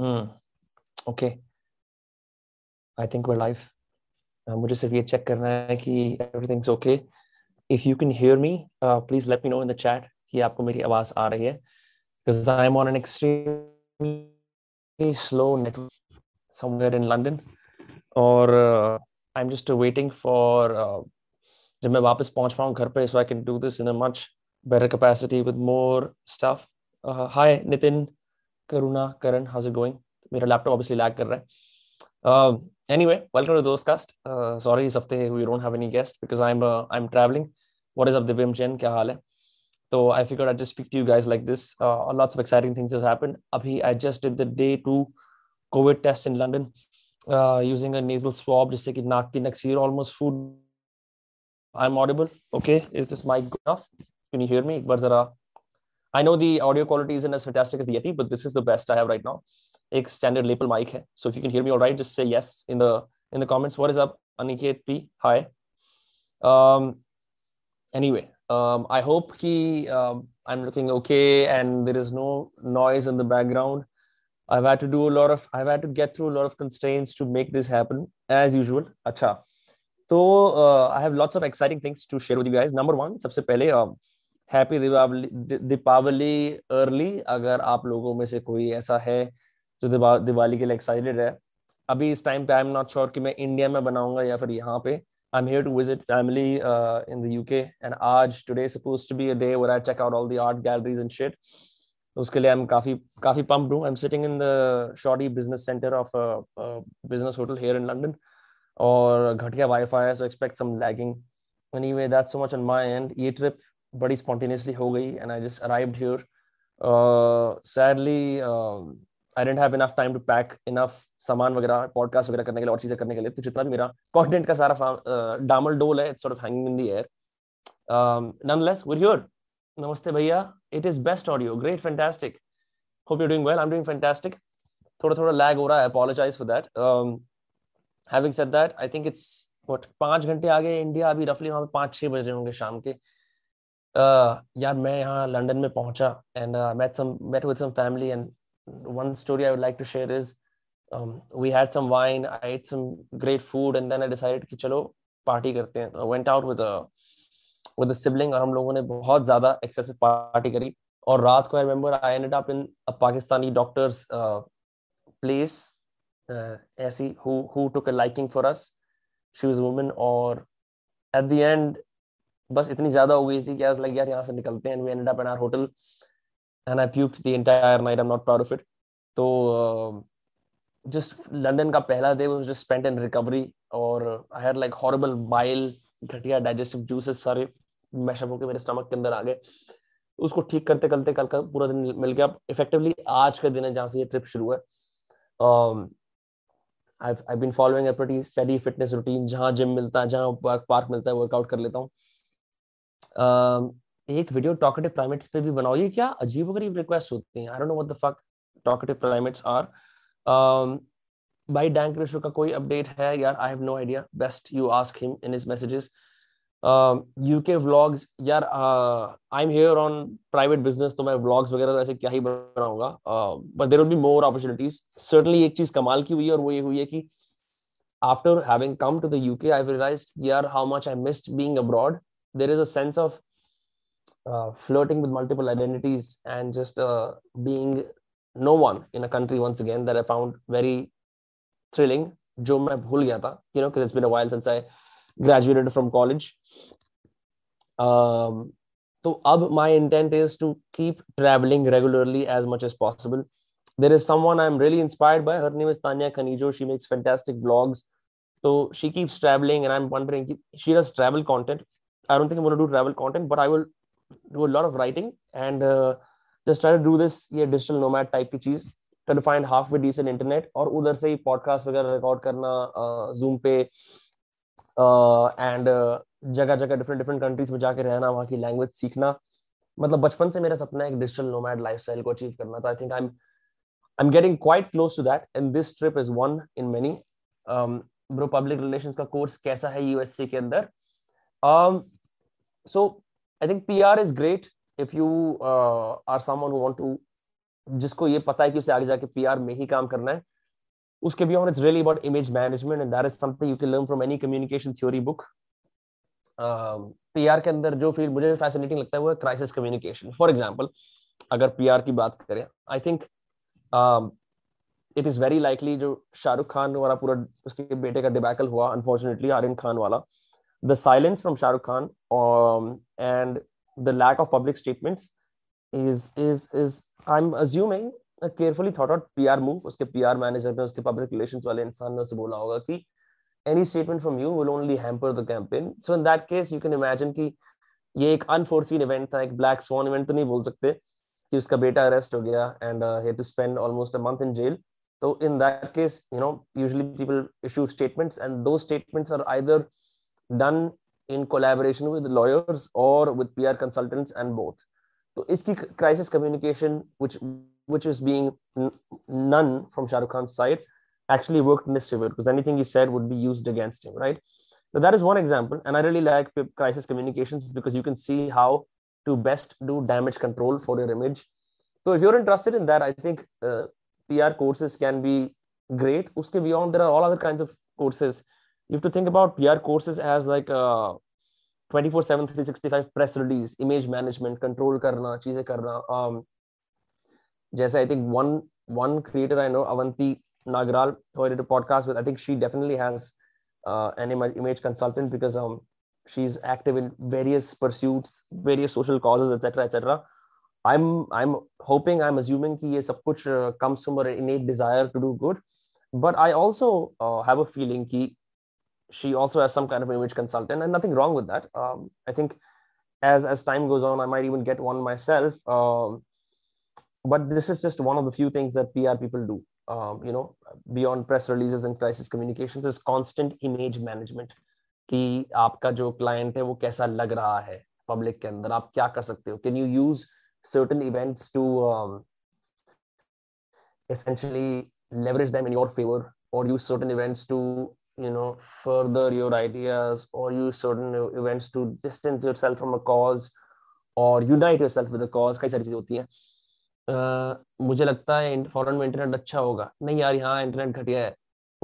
Okay, I think we are live. मुझे सिर्फ ये चेक करना है कि everything's okay. If you can hear me please let me know in the chat कि आपको मेरी आवाज आ रही है, because I am on an extremely slow network somewhere in London. और I am just waiting for जब मैं वापस पहुंच पाऊँ घर पे, so I can do this in a much better capacity with more stuff. Hi Nitin, Karuna, Karan, how is it going? मेरा laptop obviously lag कर रहा है. Anyway, welcome to Dostcast. Sorry इस हफ्ते we don't have any guest because I am travelling. What is up Divyam Jain, क्या हाल है? तो I figured I just speak to you guys like this. Lots of exciting things have happened. अभी I just did the day 2 covid test in London using a nasal swab, जिससे कि नाक की नक्सीर almost food. I am audible, okay? Is this mic good enough? Can you hear me? एक बार जरा, I know the audio quality isn't as fantastic as the Yeti, but this is the best I have right now. Ek standard lapel mic hai, so if you can hear me all right, just say yes in the comments. What is up, Aniket P? Hi. Anyway, I hope ki I'm looking okay and there is no noise in the background. I've had to get through a lot of constraints to make this happen as usual. Acha. So I have lots of exciting things to share with you guys. Number 1, sabse pehle happy Deepavali early. अगर आप लोगों में से कोई ऐसा है जो दिवाली के लिए एक्साइटेड है, अभी इस टाइम पे आई एम नॉट श्योर कि मैं इंडिया में बनाऊंगा या फिर यहाँ पे. I am here to visit family in the UK and आज today supposed to be a day where I check out all the art galleries and shit. उसके लिए आई एम काफी पम्प्ड हूँ. I am sitting in the shoddy business centre of business hotel here in London और घटिया wifi है, so expect some lagging. Anyway, that's so much on my end. ये trip बड़ी spontaneously हो गई and I just arrived here. Sadly I didn't have enough time to pack enough सामान वगैरह podcast वगैरह करने के लिए और चीज़ें करने के लिए, तो जितना भी मेरा कंटेंट का सारा डामल डोल है, it's sort of hanging in the air. Nonetheless we are here. नमस्ते भैया, it is best audio, great, fantastic, hope you doing well. I am doing fantastic. थोड़ा लैग हो रहा है, apologise for that. Having said that, I think it's what 5 घंटे आगे India. अभी रफली वहाँ पे 5-6 बज रहे होंगे शाम के. यार मैं यहाँ लंदन में पहुंचा and met with some family and one story I would like to share is we had some wine, I ate some great food and then I decided कि चलो पार्टी करते हैं. I went out with a sibling और हम लोगों ने बहुत ज़्यादा excessive पार्टी करी. और रात को I remember I ended up in a Pakistani doctor's place, ऐसी who took a liking for us. She was a woman और at the end बस इतनी ज्यादा हो गई थी कि like, यार यहाँ से निकलते हैं. We ended up in our hotel and I puked the entire night. I'm not proud of it. तो just London का पहला day was just spent in recovery और I had like horrible bile, घटिया digestive juices सारे mash up होके मेरे stomach के अंदर आ गए. उसको ठीक करते करते कल का पूरा दिन मिल गया. इफेक्टिवली आज का दिन है जहाँ से ये ट्रिप शुरू है. I've been following a pretty steady fitness routine, जहाँ जिम मिलता है, जहाँ पार्क मिलता है, वर्कआउट कर लेता हूँ. एक वीडियो टॉकेटिव प्राइमेट्स पे भी बनाओ. ये क्या अजीबोगरीब रिक्वेस्ट होती हैं. I don't know what the fuck talkative primates are. भाई डैंक रेशो का कोई अपडेट है यार? I have no idea. Best you ask him in his messages. UK vlogs यार, I am here on private business, तो मैं vlogs वगैरह ऐसे क्या ही बनाऊंगा, but there will be more opportunities. Certainly एक चीज कमाल की हुई है और वो ये हुई है कि after having come to the UK I realised यार how much I missed being abroad. There is a sense of flirting with multiple identities and just being no one in a country once again that I found very thrilling. Jo main bhul gaya tha, you know, because it's been a while since I graduated from college. So ab my intent is to keep traveling regularly as much as possible. There is someone I'm really inspired by. Her name is Tanya Khanijo. She makes fantastic vlogs. So she keeps traveling, and I'm wondering, she does travel content. I don't think I'm going to do travel content, but I will do a lot of writing and just try to do this digital nomad type की चीज. Try to find halfway decent internet और उधर से ही podcast वगैरह record करना Zoom पे and जगह different countries में जाके रहना, वहाँ की language सीखना. मतलब बचपन से मेरा सपना एक digital nomad lifestyle को achieve करना. तो I think I'm getting quite close to that, and this trip is one in many. Bro, public relations का course कैसा है USC के अंदर? So I think PR is great if you are someone who want to जिसको ये पता है कि उसे आगे जाके पीआर में ही काम करना है, उसके beyond it's really about image management and that is something you can learn from any communication theory book. PR के अंदर जो फील्ड मुझे फैसिनेटिंग लगता है वो है क्राइसिस कम्युनिकेशन। फॉर एग्जांपल अगर पीआर की बात करें, I think it is very likely जो शाहरुख खान वाला पूरा उसके बेटे का डिबैकल हुआ अनफॉर्चुनेटली, आर्यन खान वाला, the silence from Shahrukh Khan and the lack of public statements is I'm assuming a carefully thought out PR move। उसके PR मैनेजर ने उसके पब्लिक रिलेशंस वाले इंसान ने उसे बोला होगा कि any statement from you will only hamper the campaign। So in that case you can imagine कि ये एक unforeseen event था, एक black swan event तो नहीं बोल सकते कि उसका बेटा arrest हो गया and he had to spend almost a month in jail। So in that case you know usually people issue statements and those statements are either done in collaboration with lawyers or with PR consultants and both। तो इसकी crisis communication which is being none from Shah Rukh Khan's side actually worked in his favor because anything he said would be used against him, right? So that is one example and I really like crisis communications because you can see how to best do damage control for your image। So if you're interested in that I think PR courses can be great। Uske beyond there are all other kinds of courses। You have to think about PR courses as like a 24/7 365 press release, image management, control करना, चीजें करना। जैसे I think one creator I know, Avanti Nagral, who I did a podcast with, I think she definitely has an image consultant because she's active in various pursuits, various social causes, etc., etc. I'm hoping, I'm assuming कि ये सब कुछ comes from her innate desire to do good, but I also have a feeling कि she also has some kind of image consultant and nothing wrong with that। I think as time goes on I might even get one myself, but this is just one of the few things that PR people do। You know, beyond press releases and crisis communications is constant image management ki aapka jo client hai wo kaisa lag raha hai public ke andar, aap kya kar sakte ho, can you use certain events to essentially leverage them in your favor or use certain events to you know further your ideas or use certain events to distance yourself from a cause or unite yourself with a cause। कई सारी चीजें होती हैं। मुझे लगता है foreign में internet अच्छा होगा, नहीं यार यहाँ इंटरनेट घटिया है।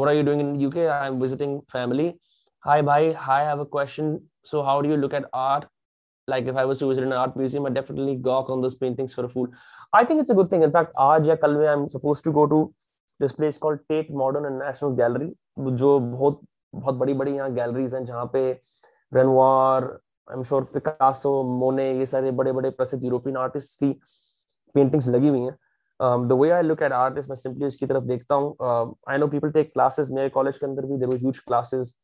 What are you doing in UK? I am visiting family। Hi bhai, I have a question। So how do you look at art? Like if I was to visit an art museum, I definitely gawk on those paintings for a fool। I think it's a good thing। In fact आज या कल में I am supposed to go to this place called Tate Modern and National Gallery, जो बहुत बहुत बड़ी बड़ी यहाँ गैलरीज हैं जहाँ पे Renoir, I am sure Picasso, Monet, ये सारे बड़े बड़े प्रसिद्ध यूरोपियन आर्टिस्ट की पेंटिंग्स लगी हुई हैं। The way I look at art is मैं सिंपली उसकी तरफ देखता हूँ। I know people take classes, मेरे कॉलेज के अंदर भी there were huge classes,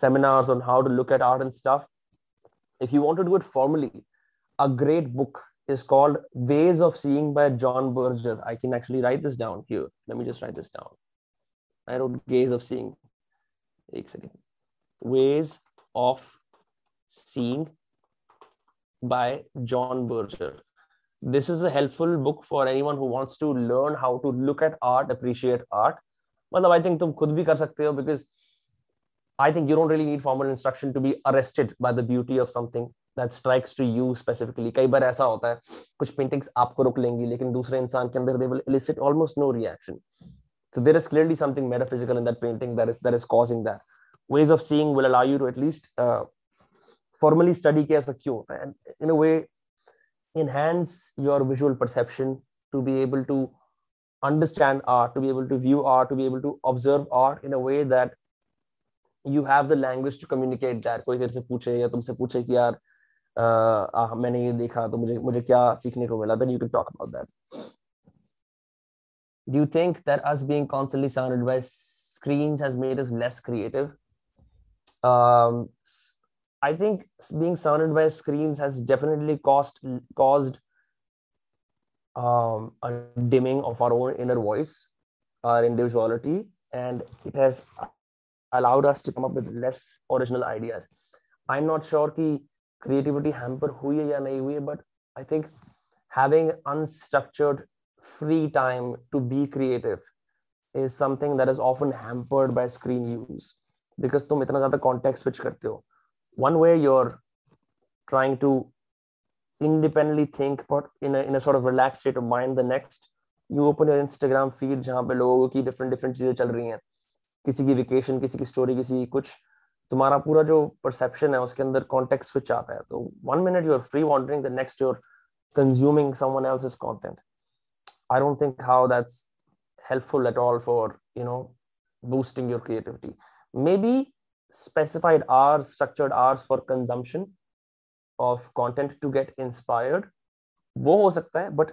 seminars on how to look at art and stuff. If you want to do it formally, a great book is called Ways of Seeing by John Berger। I can actually write this down here, let me just write this down। I wrote Ways of Seeing, one second, Ways of Seeing by John Berger। This is a helpful book for anyone who wants to learn how to look at art, appreciate art। Matlab I think tum khud bhi kar sakte ho because I think you don't really need formal instruction to be arrested by the beauty of something that strikes to you specifically। कई बार ऐसा होता है कुछ paintings आपको रोक लेंगी लेकिन दूसरे इंसान के अंदर they will elicit almost no reaction। So there is clearly something metaphysical in that painting that is causing that। Ways of Seeing will allow you to at least formally study कैसा क्यों होता है and in a way enhance your visual perception to be able to understand art, to be able to view art, to be able to observe art in a way that you have the language to communicate that। कोई तेरे से पूछे या तुमसे पूछे कि यार मैंने ये देखा तो मुझे क्या सीखने को मिला, then you can talk about that। Do you think that us being constantly surrounded by screens has made us less creative? I think being surrounded by screens has definitely caused a dimming of our own inner voice, our individuality, and it has allowed us to come up with less original ideas। I'm not sure ki creativity hamper hui hai ya nahi hui, but I think having unstructured free time to be creative is something that is often hampered by screen use because tum itna zyada context switch karte ho। One way you're trying to independently think but in a sort of relaxed state of mind, the next you open your Instagram feed जहाँ पे लोगों की different different चीजें चल रही हैं, किसी की वेकेशन, किसी की स्टोरी, किसी की कुछ, तुम्हारा पूरा जो परसेप्शन है उसके अंदर कॉन्टेक्स्ट स्विच आता है. तो 1 minute you're free wandering, the next you're consuming someone else's content. I don't think how that's helpful at all for, you know, boosting your creativity. Maybe specified hours, structured hours for consumption of content to get inspired. वो हो सकता है, but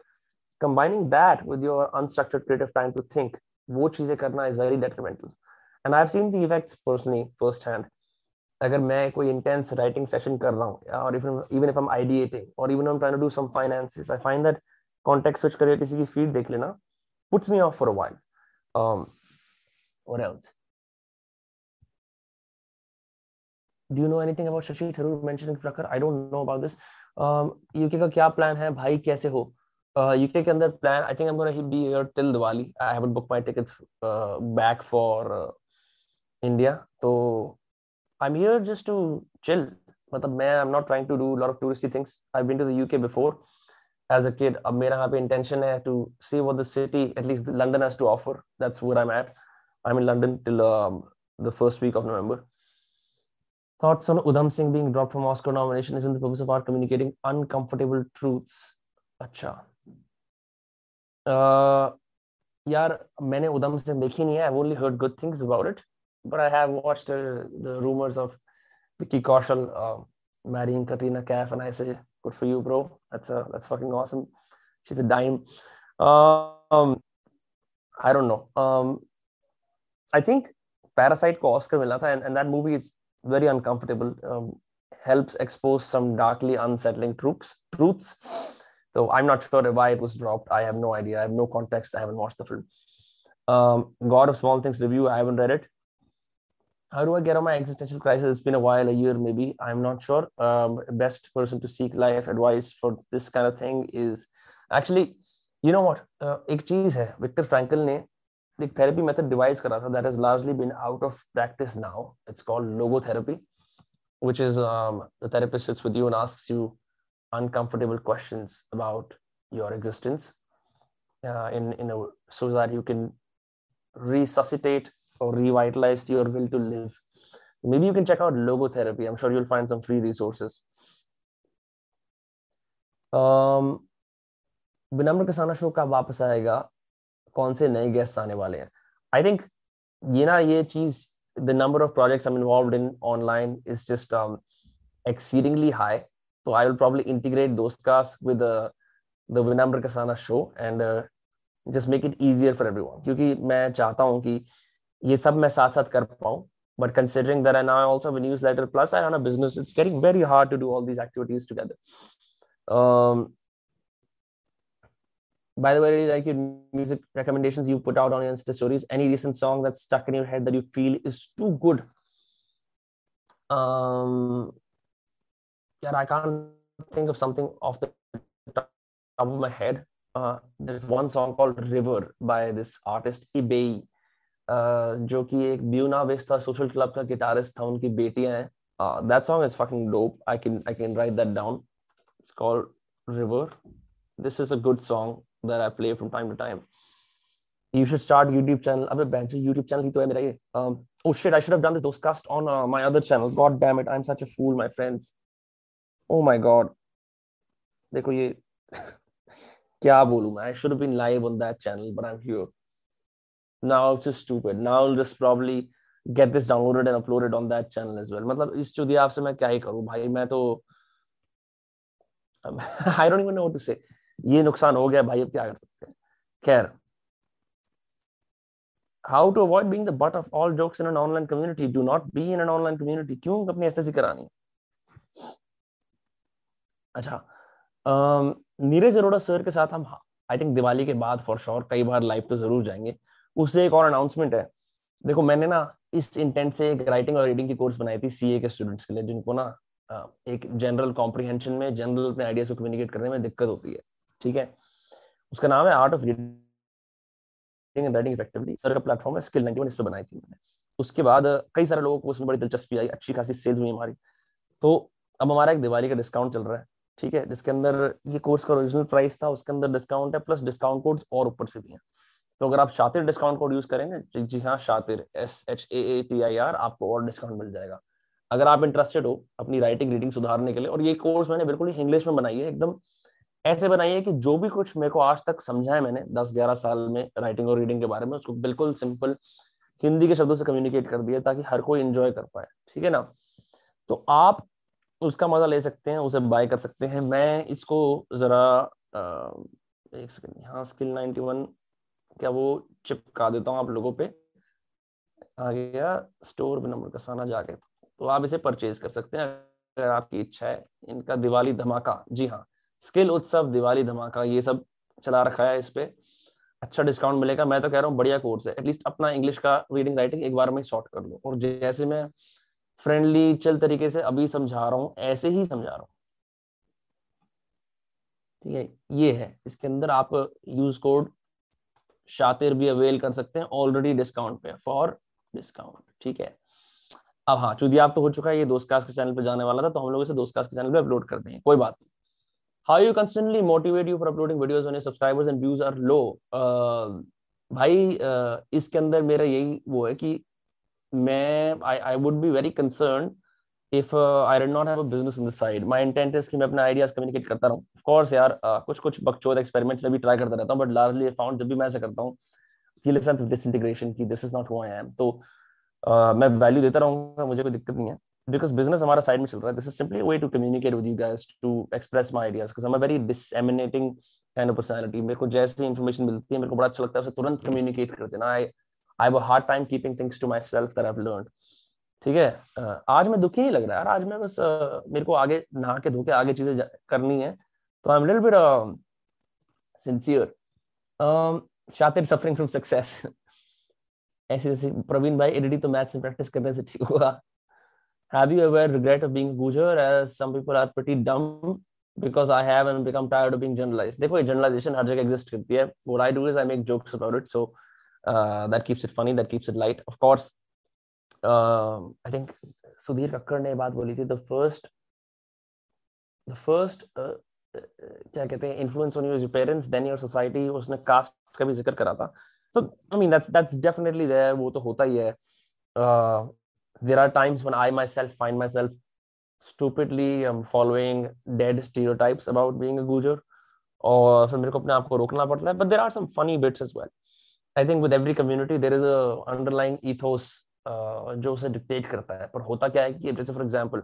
combining that with your unstructured creative time to think, वो चीजें करना is very detrimental. And I've seen the effects personally firsthand. अगर मैं कोई intense writing session कर रहा हूँ, or even if I'm ideating, or even I'm trying to do some finances, I find that context switch करके किसी की feed देख लेना puts me off for a while. What else? Do you know anything about Shashi Tharoor mentioning Prakhar? I don't know about this. UK का क्या plan है भाई, कैसे हो? UK के अंदर plan, I think I'm gonna be here till Diwali. I haven't booked my tickets back for India. तो I'm here just to chill. मतलब मैं I'm not trying to do a lot of touristy things. I've been to the UK before as a kid. अब मेरा यहाँ पे intention है to see what the city, at least London, has to offer. That's where I'm at. I'm in London till the first week of November. Thoughts on Udham Singh being dropped from Oscar nomination? Isn't the purpose of art communicating uncomfortable truths? अच्छा, यार मैंने उधम सिंह देखी नहीं है. I've only heard good things about it. But I have watched the rumors of Vicky Kaushal marrying Katrina Kaif, and I say, good for you, bro. That's fucking awesome. She's a dime. I don't know. I think Parasite ko Oscar mila tha, and that movie is very uncomfortable. Helps expose some darkly unsettling truths. So I'm not sure why it was dropped. I have no idea. I have no context. I haven't watched the film. God of Small Things review. I haven't read it. How do I get on my existential crisis? It's been a while, a year maybe. I'm not sure. Best person to seek life advice for this kind of thing is actually, you know what? एक चीज है, Viktor Frankl ने एक therapy method devise करा था that has largely been out of practice now. It's called logotherapy, which is the therapist sits with you and asks you uncomfortable questions about your existence in a so that you can resuscitate or revitalized your will to live. Maybe you can check out logotherapy. I'm sure you'll find some free resources. विनम्र Kasana show कब वापस आएगा? कौन से नए guest आने वाले हैं? I think ये चीज, the number of projects I'm involved in online is just exceedingly high. So I will probably integrate those casts with the Vinamr Kasana show and just make it easier for everyone. क्योंकि मैं चाहता हूँ कि ये सब मैं साथ साथ कर पाऊँ. But considering that I now also have a newsletter plus I have a business, it's getting very hard to do all these activities together. By the way, like your music recommendations you put out on your insta stories, any recent song that stuck in your head that you feel is too good? यार I can't think of something off the top of my head. There is one song called river by this artist Ibeyi, जो कि एक Buena Vista social club का guitarist था, उनकी बेटियां हैं. That song is fucking dope. I can write that down. It's called river. This is a good song that I play from time to time. You should start YouTube channel. अबे बेंचर YouTube channel ही तो है मेरा ये. Oh shit, I should have done this Dozecast on my other channel. God damn it, I'm such a fool, my friends. Oh my god. देखो ये क्या बोलूं मैं. I should have been live on that channel, but I'm here. Now it's just stupid. Now I'll just probably get this downloaded and uploaded on that channel as well. मतलब इस चुदिया आपसे मैं क्या ही करूँ भाई. मैं तो I don't even know what to say. ये नुकसान हो गया भाई, अब क्या कर सकते हैं. खैर, how to avoid being the butt of all jokes in an online community? Do not be in an online community. क्यों अपनी ऐसी करानी? अच्छा, नीरज अरोड़ा सर के साथ हम I think दिवाली के बाद for sure कई बार लाइव तो जरूर जाएंगे. उससे एक और अनाउंसमेंट है. देखो मैंने ना इस इंटेंट से एक राइटिंग और रीडिंग की कोर्स बनाई थी सीए के स्टूडेंट्स के लिए, जिनको ना एक जनरल कॉम्प्रिहेंशन में, जनरल अपने आइडियाज को कम्युनिकेट करने में दिक्कत होती है. ठीक है, उसका नाम है art of reading and writing effectively. Sir का प्लेटफॉर्म है Skill91, इस पर बनाई थी मैंने. उसके बाद कई सारे लोगों को उसमें बड़ी दिलचस्पी आई, अच्छी खासी सेल्स हुई हमारी. तो अब हमारा एक दिवाली का डिस्काउंट चल रहा है. ठीक है, जिसके अंदर ये कोर्स का ओरिजिनल प्राइस था, उसके अंदर डिस्काउंट है प्लस डिस्काउंट कोड्स और ऊपर से भी हैं। तो अगर आप शातिर डिस्काउंट कोड यूज करेंगे, जी हाँ शातिर SHAATIR, आपको और डिस्काउंट मिल जाएगा अगर आप इंटरेस्टेड हो अपनी राइटिंग रीडिंग सुधारने के लिए। और ये कोर्स मैंने बिल्कुल ही इंग्लिश में बनाई है, एकदम ऐसे बनाई है कि जो भी कुछ मेरे को आज तक समझा है मैंने 10-11 साल में राइटिंग और रीडिंग के बारे में, उसको बिल्कुल सिंपल हिंदी के शब्दों से कम्युनिकेट कर दिया ताकि हर कोई एंजॉय कर पाए, ठीक है ना। तो आप उसका मजा ले सकते हैं, उसे बाय कर सकते हैं। मैं इसको जरा एक सेकंड, हाँ स्किल 91 क्या वो चिपका देता हूँ आप लोगों पे, आ गया स्टोर विनम्र कसाना जाके, तो आप इसे परचेज कर सकते हैं अगर आपकी इच्छा है। इनका दिवाली धमाका, जी हाँ स्किल उत्सव, दिवाली धमाका, ये सब चला रखा है, इस पे अच्छा डिस्काउंट मिलेगा। मैं तो कह रहा हूँ बढ़िया कोर्स है, एटलीस्ट अपना इंग्लिश का रीडिंग राइटिंग एक बार में सॉर्ट कर लो। और जैसे मैं फ्रेंडली चल तरीके से अभी समझा रहा हूँ, ऐसे ही समझा रहा हूँ, ठीक है। ये है, इसके अंदर आप यूज कोड शातिर भी अवेल कर सकते हैं ऑलरेडी डिस्काउंट पे, फॉर डिस्काउंट, ठीक है। अब हाँ चूंकि आप तो हो चुका है, ये दोस्तकास्ट के चैनल पे जाने वाला था तो हम लोग इसे दोस्तकास्ट के चैनल पे अपलोड कर देंगे, कोई बात नहीं। How you constantly motivate you for uploading videos when your subscribers and views are low? भाई इसके अंदर मेरा यही वो है कि मैं I would be very concerned if I did not have a business on the side. My intent is कि मैं अपने ideas communicate करता रहूँ। Of course यार कुछ बकचोद experiments में भी try करता रहता हूँ, but largely I found जब भी मैं ऐसा करता हूँ feel a sense of disintegration कि this is not who I am। तो मैं value देता रहूँगा, मुझे कोई दिक्कत नहीं है। Because business हमारा साइड में चल रहा है, this is simply a way to communicate with you guys, to express my ideas, because I'm a very disseminating kind of personality। मेरे को जैसे information मिलती है मेरे को बड़ा अच्छा लगता है उसे तुरंत communicate कर देना। I have a hard time keeping things to myself that I've learned, ठीक है। आज मैं दुखी नहीं लग रहा यार, आज मैं बस मेरे को आगे नहा के धो के आगे चीजें करनी है, तो I'm a little bit sincere। शातिर suffering from success, ऐसे प्रवीण भाई एडीडी तो मैथ्स में प्रैक्टिस करने से ठीक होगा। Have you ever regret of being a googer, as some people are pretty dumb? Because I have and become tired of being generalized. देखो ये generalization हर जगह exist करती है। What I do is I make jokes about it, so that keeps it funny, that keeps it light. Of course, I think Sudhir Kakkar ने बात बोली थी, the first क्या कहते हैं influence on you is your parents, then your society। उसने caste का भी जिक्र करा था। So I mean that's definitely there, वो तो होता ही है। There are times when I myself find myself stupidly following dead stereotypes about being a googer, और फिर मेरे को अपने आप को रोकना पड़ता है। But there are some funny bits as well. I think with every community there is a underlying ethos जो उसे dictate करता है। पर होता क्या है कि जैसे for example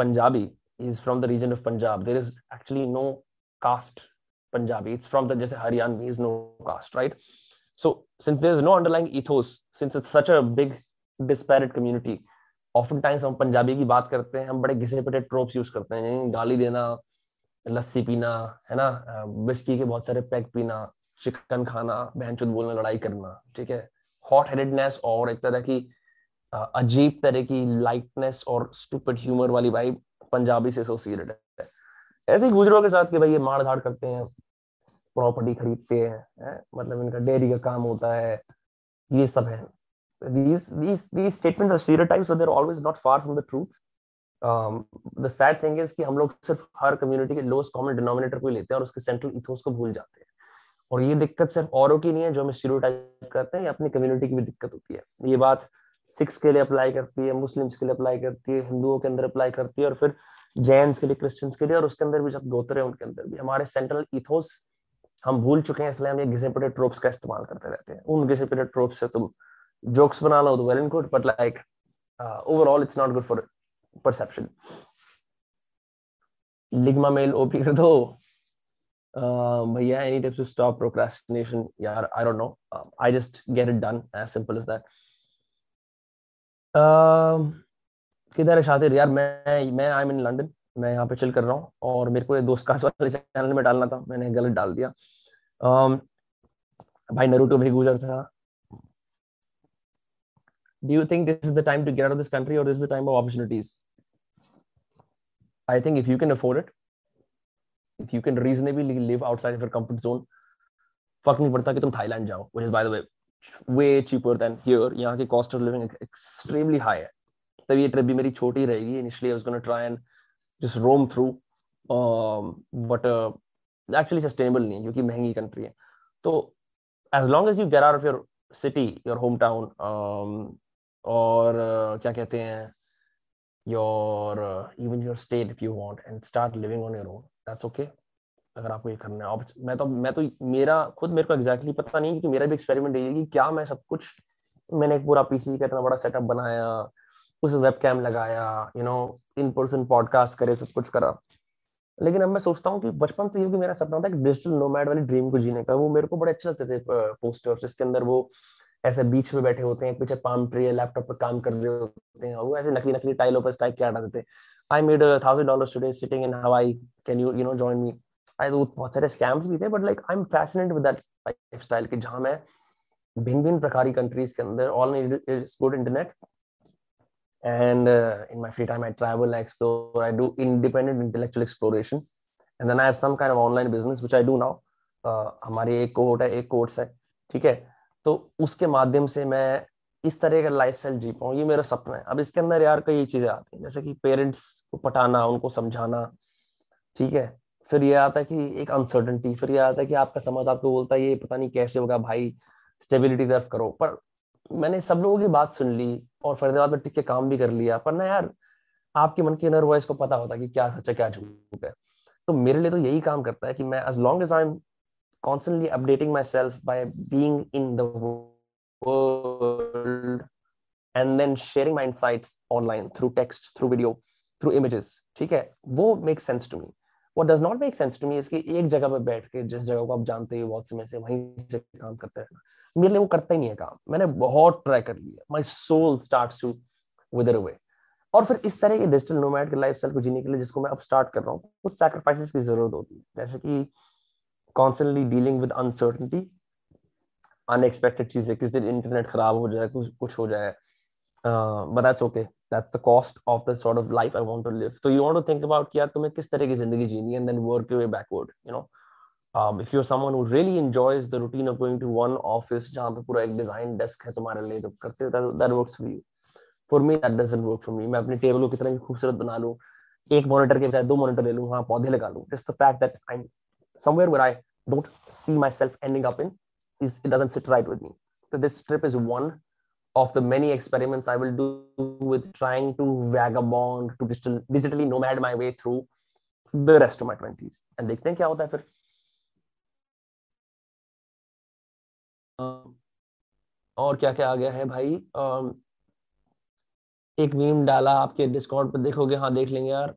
Punjabi is from the region of Punjab. There is actually no caste Punjabi. It's from the जैसे Haryanvi is no caste, right? So since there is no underlying ethos, since it's such a big disparate community, oftentimes हम पंजाबी की बात करते हैं, हम बड़े घिसे पिटे ट्रोप्स यूज करते हैं, गाली देना, लस्सी पीना, है ना, विस्की के बहुत सारे पैक पीना, चिकन खाना, बहनचोद बोलना, लड़ाई करना, ठीक है, हॉट हेडेडनेस और एक तरह की अजीब तरह की लाइटनेस और स्टूपिड ह्यूमर वाली वाइब पंजाबी से एसोसिएटेड है। ऐसे ही गुजरों के साथ कि भाई ये मार धाड़ करते हैं, प्रॉपर्टी खरीदते हैं, मतलब इनका डेयरी का काम होता है, ये सब है। These statements are stereotypes, but they're always not far from the truth. The sad thing is कि हम लोग सिर्फ हर community के lowest common denominator को लेते हैं और उसके central ethos को भूल जाते हैं। और ये दिक्कत सिर्फ औरों की नहीं है जो हमें stereotype करते हैं, ये अपनी community की भी दिक्कत होती है। ये बात Sikhs के लिए apply करती है, Muslims के लिए apply करती है, हिंदुओं के अंदर apply करती है, और फिर Jains के लिए, Christians के लिए, और उसके अंदर भी जब गोत्र है उनके अंदर भी। हमारे central ethos हम भूल चुके हैं, इसलिए हम ये घिसे पिटे tropes का इस्तेमाल करते रहते हैं। उन घिसे पिटे tropes से तुम jokes बना लो तो well and good, but like overall it's not good for perception। ligma mail op कर दो भैया। any tips to stop procrastination? यार I don't know, I just get it done, as simple as that। किधर है शातिर? यार मैं I'm in London, मैं यहाँ पे चिल कर रहा हूँ, और मेरे को ये दोस्तकास्ट वाले चैनल में डालना था, मैंने गलत डाल दिया। भाई नरूटो भी गुजर था। Do you think this is the time to get out of this country, or this is the time of opportunities? I think if you can afford it, if you can reasonably live outside of your comfort zone, फर्क नहीं पड़ता कि तुम Thailand जाओ, which is by the way way cheaper than here। यहाँ की cost of living extremely high है। तब ये ट्रिप भी मेरी छोटी रहेगी। Initially I was going to try and just roam through, but actually sustainable नहीं है क्योंकि महंगी कंट्री है. तो as long as you get out of your city, your home town, और क्या कहते हैं, your even your state if you want, and start living on your own, that's okay. अगर आपको ये करना है, मैं तो मेरा खुद, मेरे को एग्जैक्टली पता नहीं क्योंकि मेरा भी एक्सपेरिमेंट यही है कि क्या मैं सब कुछ, मैंने एक पूरा पीसी का इतना बड़ा सेटअप बनाया, उस वेबकैम लगाया, you know, in person podcast करे, सब कुछ करा. लेकिन अब मैं सोचता हूँ कि बचपन से, क्योंकि मेरा सपना था कि डिजिटल नोमैड वाली ड्रीम को जीने का, वो मेरे को बड़े अच्छे लगते थे पोस्टर्स जिसके अंदर वो ऐसे बीच पे बैठे होते हैं, पीछे पाम ट्री है, लैपटॉप पर काम कर रहे होते हैं, और वो ऐसे नकली नकली टाइलों पर टाइप क्या डालते थे. I made $1,000 today sitting in Hawaii, can you no join me. I बहुत सारे स्कैम्स भी थे, but like I am fascinated with that lifestyle कि जहाँ मैं भिन्न भिन्न प्रकार की कंट्रीज के अंदर, all need is good internet, and in my free time I travel, I explore, I do independent intellectual exploration, and then I have some kind of online business which I do now. हमारी एक court है, एक course है, ठीक है, तो उसके माध्यम से मैं इस तरह का लाइफस्टाइल जी पाऊँ, ये मेरा सपना है. अब इसके अंदर यार कई चीजें आती हैं, जैसे कि पेरेंट्स को पटाना, उनको समझाना, ठीक है, फिर ये आता है कि एक अनसर्टेनिटी, फिर ये आता है कि आपका समाज आपको बोलता है ये पता नहीं कैसे होगा भाई, स्टेबिलिटी तरफ करो. पर मैंने सब लोगों की बात सुन ली और फरीदाबाद में टिक के काम भी कर लिया, पर ना यार आपके मन की इनर वॉइस को पता होता कि क्या सच है क्या झूठ है. तो मेरे लिए तो यही काम करता है कि मैं, as long as I am constantly updating myself by being in the world and then sharing my insights online through text, through video, through images, ठीक है, वो make sense to me. What does not make sense to me इसकी एक जगह पर बैठ के, जिस जगह को आप जानते हो बहुत समय से, वहीं से काम करते रहना, मेरे लिए वो करता ही नहीं है काम. मैंने बहुत ट्राई कर लिया, my soul starts to wither away. और फिर इस तरह के डिजिटल नोमैड के लाइफस्टाइल को जीने के लिए, जिसको मैं अब स्टार्ट कर रहा हूँ, कुछ सैक्रिफाइसेस की जरूरत होती है, जैसे कि constantly dealing with uncertainty, unexpected चीजें, किस दिन इंटरनेट खराब हो जाए, कुछ हो जाए, but that's okay, that's the cost of the sort of life I want to live. तो you want to think about कि यार तुम्हें किस तरह की जिंदगी जीनी है, and then work your way backward, you know. If you're someone who really enjoys the routine of going to one office जहाँ पे पूरा एक design desk है तुम्हारे लिए, तो करते हो, that works for you. For me that doesn't work for me. मैं अपने टेबल को कितना भी खूबसूरत बना लूँ, एक मॉनिटर के बजाय दो मॉनिटर ले लूँ, हाँ पौधे लगा लूँ. Just the fact that I'm somewhere where I don't see myself ending up in is, it doesn't sit right with me. So this trip is one of the many experiments I will do with trying to vagabond, to digitally nomad my way through the rest of my 20s. And देखते हैं क्या होता है फिर. और क्या क्या आ गया है भाई. एक मीम डाला आपके डिस्कॉर्ड पर, देखोगे, हाँ देख लेंगे यार.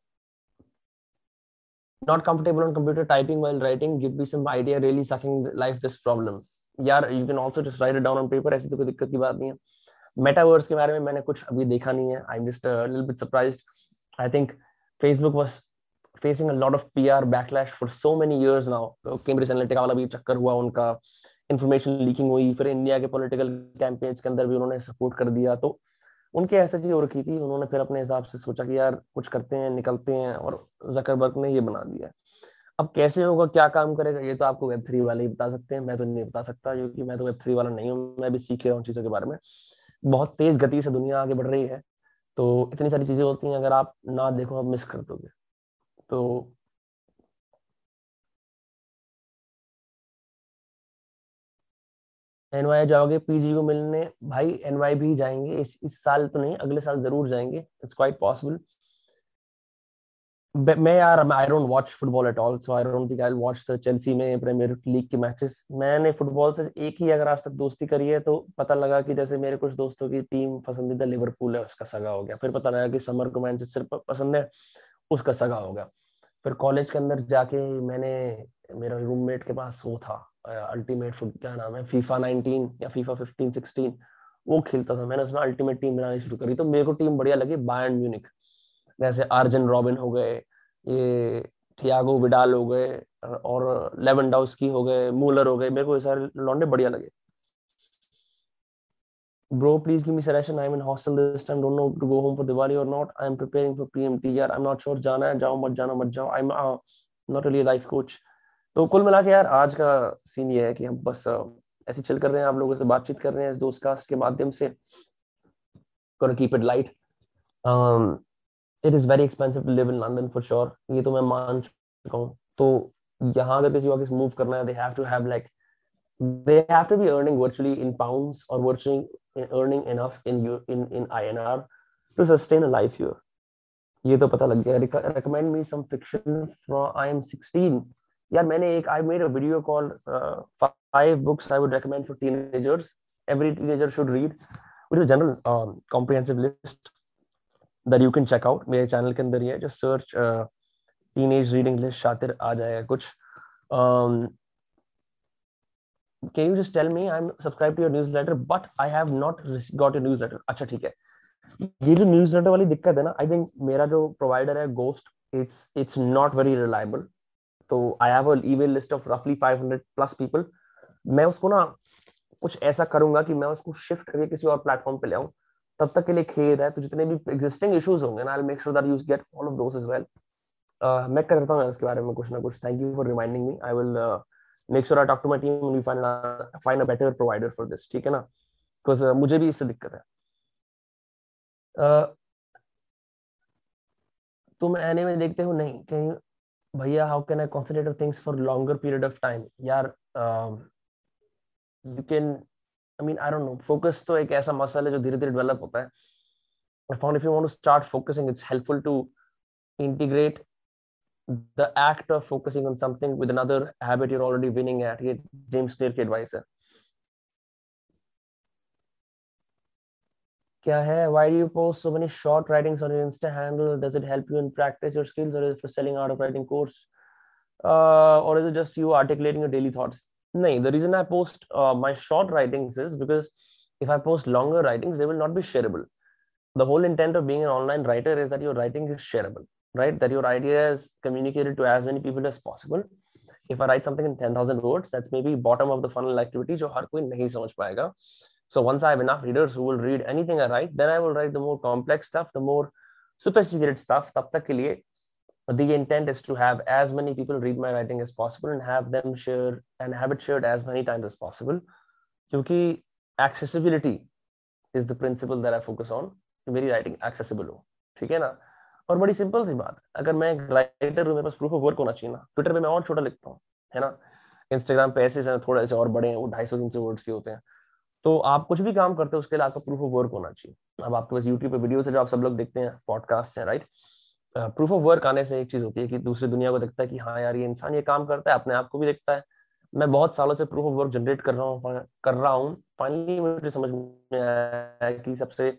Not comfortable on computer typing while writing, give me some idea, really sucking life this problem. यार you can also just write it down on paper, ऐसी तो कोई दिक्कत की बात नहीं है. मेटावर्स के बारे में मैंने कुछ अभी देखा नहीं है. I am just a little bit surprised. I think Facebook was facing a lot of PR backlash for so many years now. Cambridge Analytica वाला भी चक्कर हुआ उनका, इन्फॉर्मेशन लीकिंग हुई, फिर इंडिया के पॉलिटिकल कैंपेन्स के अंदर भी उन्होंने सपोर्ट कर दिया. तो उनके ऐसी चीज हो रखी थी, उन्होंने फिर अपने हिसाब से सोचा कि यार कुछ करते हैं, निकलते हैं, और ज़करबर्ग ने ये बना दिया. अब कैसे होगा, क्या काम करेगा, ये तो आपको वेब3 वाले ही बता सकते हैं. मैं तो नहीं बता सकता क्योंकि मैं तो वेब3 वाला नहीं हूँ. मैं भी सीख रहा हूँ चीज़ों के बारे में. बहुत तेज गति से दुनिया आगे बढ़ रही है, तो इतनी सारी चीज़ें होती हैं, अगर आप ना देखो आप मिस कर दोगे. तो NY जाओगे, पीजी को मिलने, भाई NY भी जाएंगे, इस साल तो नहीं, अगले साल जरूर जाएंगे. It's quite possible. मैं यार I don't watch football at all, so I don't think I will watch the Chelsea में प्रीमियर लीग के मैचेस. मैंने फुटबॉल से एक ही अगर आज तक दोस्ती करी है, तो पता लगा कि जैसे मेरे कुछ दोस्तों की टीम पसंदीदा लिवरपूल है, उसका सगा हो गया. फिर पता लगा कि समर को मैनचेस्टर पसंद है, उसका सगा हो गया. फिर कॉलेज के अंदर जाके मैंने, मेरा रूममेट के पास वो था अल्टीमेट फुट, क्या नाम है, फीफा 19 या फीफा 15, 16 वो खेलता था. मैंने उसमें अल्टीमेट टीम बनानी शुरू करी, तो मेरे को टीम बढ़िया लगी. बायर्न म्यूनिक, जैसे आर्जन रॉबिन हो गए, ये थियागो विडाल हो गए, और लेवेंडोव्स्की हो गए, मूलर हो गए, मेरे को ये सारे लौंडे बढ़िया लगे. Bro please give me suggestion, I am in hostel this time, don't know to go home for Diwali और not, I am preparing for PMT. यार आई एम नॉट श्योर, जाना है जाओ, मत जाना मत जाओ, I am not really life coach. तो कुल मिला के यार आज का सीन ये है कि हम बस ऐसे चिल कर रहे हैं, आप लोगों से बातचीत कर रहे हैं इस दोस्तकास्ट के माध्यम से. Keep it light. It is very expensive to live in London for sure, ये तो मैं मान know, so yahan agar kisi ko aage move karna hai, they have to have like, they have to be earning virtually in pounds or virtually earning enough in INR to sustain a life here. ये तो पता लग गया. Recommend me some fiction from I am 16. यार मैंने एक, I made a video called 5 books I would recommend for teenagers. Every teenager should read, which is general comprehensive list that you can check out. मेरे channel के अंदर ही है. Just search teenage reading list शातिर आ जाएगा कुछ. Can you just tell me I'm subscribed to your newsletter but I have not got your newsletter. अच्छा ठीक है. ये जो न्यूज़लेटर वाली दिक्कत है ना, आई थिंक मेरा जो प्रोवाइडर है ghost, it's not very reliable. तो I have a email list of रफली 500 प्लस पीपल. मैं उसको ना कुछ ऐसा करूंगा कि मैं उसको शिफ्ट करके किसी और प्लेटफॉर्म पे ले आऊं. तब तक के लिए खेद है. तो जितने भी एग्जिस्टिंग इश्यूज होंगे ना, I will make sure that you get all of those as well. मैं करता हूं इसके बारे में कुछ ना कुछ. Thank you for reminding me. I will make sure I talk to my team and we find a better provider for this. ठीक है ना, बिकॉज़ मुझे भी इससे दिक्कत है. तुम एने में देखते हो नहीं कहीं भैया? How can I concentrate on things for longer period of time? यार you can, I mean I don't know. Focus तो एक ऐसा मसल है जो धीरे धीरे डेवलप होता है. I found if you want to start focusing, it's helpful to integrate the act of focusing on something with another habit you are already winning at. ये जेम्स क्लियर की एडवाइस है. क्या है? Why do you post so many short writings on your Insta handle? Does it help you in practice your skills, or is it for selling out of writing course, or is it just you articulating your daily thoughts? No, the reason I post my short writings is because if I post longer writings, they will not be shareable. The whole intent of being an online writer is that your writing is shareable, right? That your idea is communicated to as many people as possible. If I write something in 10,000 words, that's maybe bottom of the funnel activity जो हर कोई नहीं समझ पाएगा. So once I have enough readers who will read anything I write, then I will write the more complex stuff, the more sophisticated stuff. Tab tak ke liye, the intent is to have as many people read my writing as possible and have them share and have it shared as many times as possible. Kyunki accessibility is the principle that I focus on. Meri writing accessible ho, theek hai na? Aur badi simple si baat, agar main writer hu, mere paas proof of work hona chahiye na. Twitter pe main aur chota likhta hu, hai na? Instagram pe aise thoda aise aur bade hain, wo 250-300 words ke hote hain. तो आप कुछ भी काम करते हो उसके लिए आपका प्रूफ ऑफ वर्क होना चाहिए. अब आपके पास यूट्यूब पे वीडियोस है जो आप सब लोग देखते हैं, पॉडकास्ट है, राइट? प्रूफ ऑफ वर्क आने से एक चीज होती है कि दूसरी दुनिया को दिखता है कि हाँ यार ये इंसान ये काम करता है, अपने आप को भी दिखता है. मैं बहुत सालों से प्रूफ ऑफ वर्क जनरेट कर रहा हूँ. फाइनली मुझे समझ में आया कि सबसे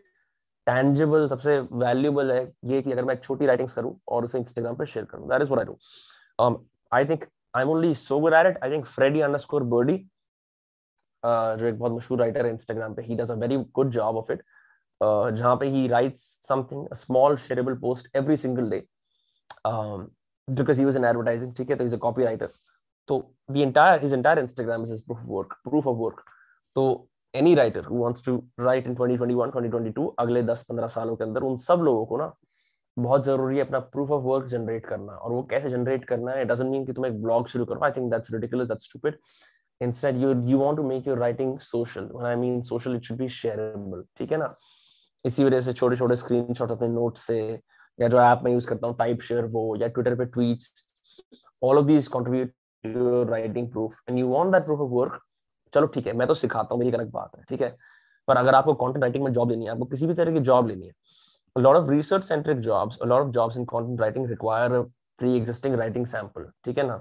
टैंजिबल, सबसे वैल्यूएबल है ये कि अगर मैं छोटी राइटिंग्स करूँ और उसे इंस्टाग्राम पर शेयर करूँ. That is what I do. I think I am only so good at it. I think freddy_birdie जो एक बहुत मशहूर राइटर है इंस्टाग्राम पे, he does a very good job of it, जहाँ पे he writes something, a small shareable post every single day, because he was in advertising. ठीक है, तो इज अ कॉपी राइटर. तो the entire his entire Instagram is his proof of work. तो any writer who wants to write in 2021 2022 अगले 10-15 सालों के अंदर, उन सब लोगों को ना बहुत जरूरी है अपना प्रूफ ऑफ वर्क जनरेट करना. और वो कैसे जनरेट करना है? इट डजंट मीन कि तुम एक ब्लॉग शुरू करो. I think that's ridiculous, that's stupid. Instead, you want to make your writing social. When I mean social, it should be shareable. ठीक है ना? इसी वजह से छोटे-छोटे स्क्रीनशॉट अपने नोट से, या जो ऐप मैं यूज करता हूँ टाइप शेयर वो, या ट्विटर पे tweets, all of these contribute to your writing proof. And you want that proof of work. चलो ठीक है, मैं तो सिखाता हूँ, मेरी गलत बात है, ठीक है. पर अगर आपको कंटेंट राइटिंग में जॉब लेनी है, आपको किसी भी तरह की जॉब लेनी है, a lot of research centric jobs, a lot of jobs in content writing require a pre-existing writing sample. ठीक है ना?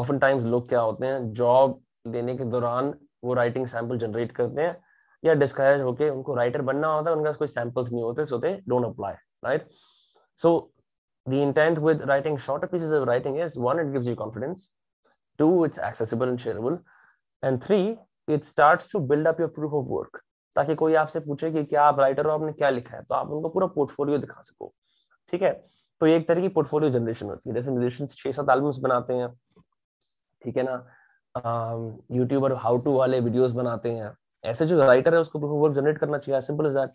Often times लोग क्या होते हैं, जॉब देने के दौरान वो राइटिंग सैंपल जनरेट करते हैं, या डिस्करेज होके उनको राइटर बनना होता है, उनका कोई सैंपल्स नहीं होते, so they don't apply, right? So the intent with writing shorter pieces of writing is, one, it gives you confidence, two, it's accessible and shareable, and three, it starts to build up your proof of work, ताकि कोई आपसे पूछे कि क्या आप writer हो, आपने क्या लिखा है, तो आप उनको पूरा पोर्टफोलियो दिखा सको. ठीक है, तो एक तरह की पोर्टफोलियो जनरेशन होती है. जैसे म्यूजिशियंस 6-7 एल्बम्स बनाते हैं, ठीक है ना, यूट्यूबर हाउ टू वाले वीडियोस बनाते हैं, ऐसे जो राइटर है उसको प्रूफ ऑफ वर्क जनरेट करना चाहिए. Simple is that.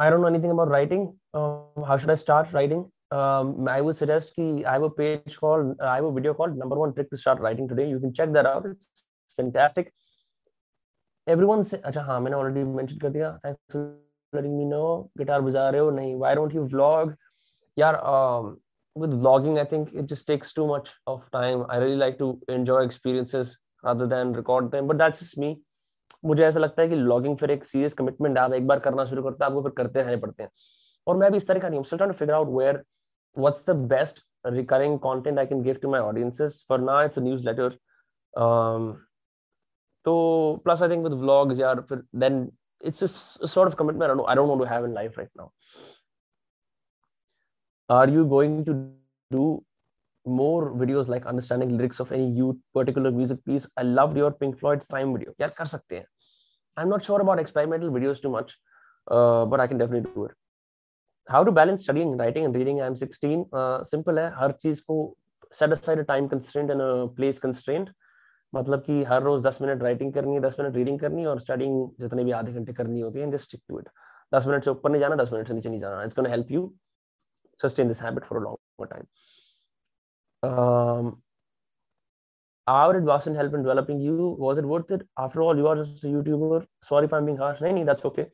I don't know anything about writing. How should I start writing? I would suggest कि I have a page called, I have a video called number 1 trick to start writing today. You can check that out, it's fantastic. Everyone से अच्छा, हां मैंने already mention कर दिया. Thanks for letting me know. Guitar बजा रहे हो? नहीं. Why don't you vlog? यार with vlogging, I think it just takes too much of time. I really like to enjoy experiences rather than record them, but that's just me. मुझे ऐसा लगता है कि vlogging फिर एक serious commitment है. आप एक बार करना शुरू करते हैं, आपको फिर करते रहने पड़ते हैं. और मैं भी इस तरह का नहीं हूँ. I'm still trying to figure out what's the best recurring content I can give to my audiences. For now, it's a newsletter. So plus, I think with vlogs, yeah, then it's a sort of commitment I don't want to have in life right now. Are you going to do more videos like understanding lyrics of any particular music piece? I loved your Pink Floyd's Time video. Yeah, kar sakte hain. I'm not sure about experimental videos too much, but I can definitely do it. How to balance studying, writing, and reading? I'm 16. Simple hai. हर चीज को set aside a time constraint and a place constraint. मतलब कि हर रोज 10 minute writing करनी है, 10 minute reading करनी है, और studying जितने भी आधे घंटे करनी होती है. Just stick to it. 10 minute से ऊपर नहीं जाना, 10 मिनट से नीचे नहीं जाना. It's gonna help you sustain this habit for a long time. How did Boston help in developing you? Was it worth it? After all, you are just a YouTuber. Sorry if I'm being harsh. No, that's okay.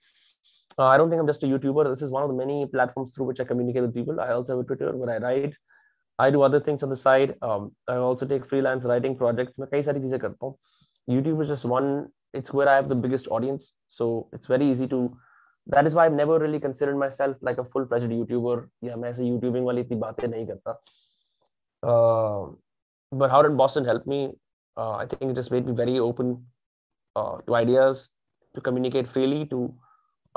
I don't think I'm just a YouTuber. This is one of the many platforms through which I communicate with people. I also have a Twitter where I write. I do other things on the side. I also take freelance writing projects. मैं कई सारी चीजें करता हूँ. YouTube is just one. It's where I have the biggest audience, so it's very easy to. That is why I've never really considered myself like a full-fledged YouTuber. Yeah, मैं ऐसे YouTubing वाली इतनी बातें नहीं करता. But how did Boston help me? I think it just made me very open to ideas, to communicate freely, to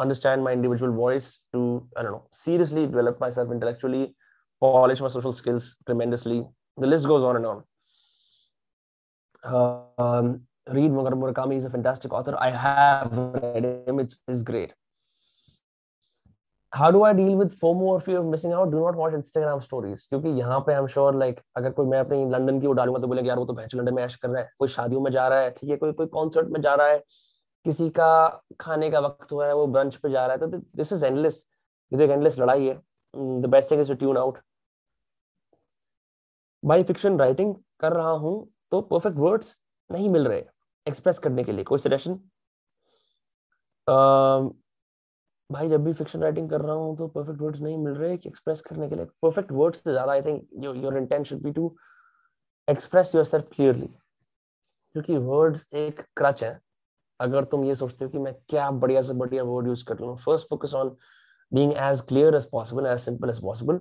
understand my individual voice, to seriously develop myself intellectually, polish my social skills tremendously. The list goes on and on. Read Murakami is a fantastic author. I have read him. It's great. How do I deal with FOMO or fear of missing out? Do not watch Instagram stories. क्योंकि यहाँ पे I'm sure like अगर कोई मैं अपनी London की वो डालूंगा तो बोलेंगे यार वो तो भैंस लंदन में ऐश कर रहा है. कोई शादियों में जा रहा है, ठीक है, कोई कॉन्सर्ट में जा रहा है, किसी का खाने का वक्त हो रहा है, वो ब्रंच पे जा रहा है. तो दिस इज एंडलेस. ये तो एक एंडलेस लड़ाई है. The best thing is to tune out. भाई फिक्शन राइटिंग कर रहा हूँ तो परफेक्ट वर्ड्स नहीं मिल रहे एक्सप्रेस करने के लिए. कोई सजेशन? भाई जब भी फिक्शन राइटिंग कर रहा हूँ तो परफेक्ट वर्ड्स नहीं मिल रहे कि एक्सप्रेस करने के लिए. परफेक्ट वर्ड्स से ज़्यादा I think your intent should be to express yourself clearly, क्योंकि वर्ड्स एक क्रच है. अगर तुम ये सोचते हो कि मैं क्या बढ़िया से बढ़िया वर्ड यूज कर लूँ, first focus on being as clear as possible, as simple as possible,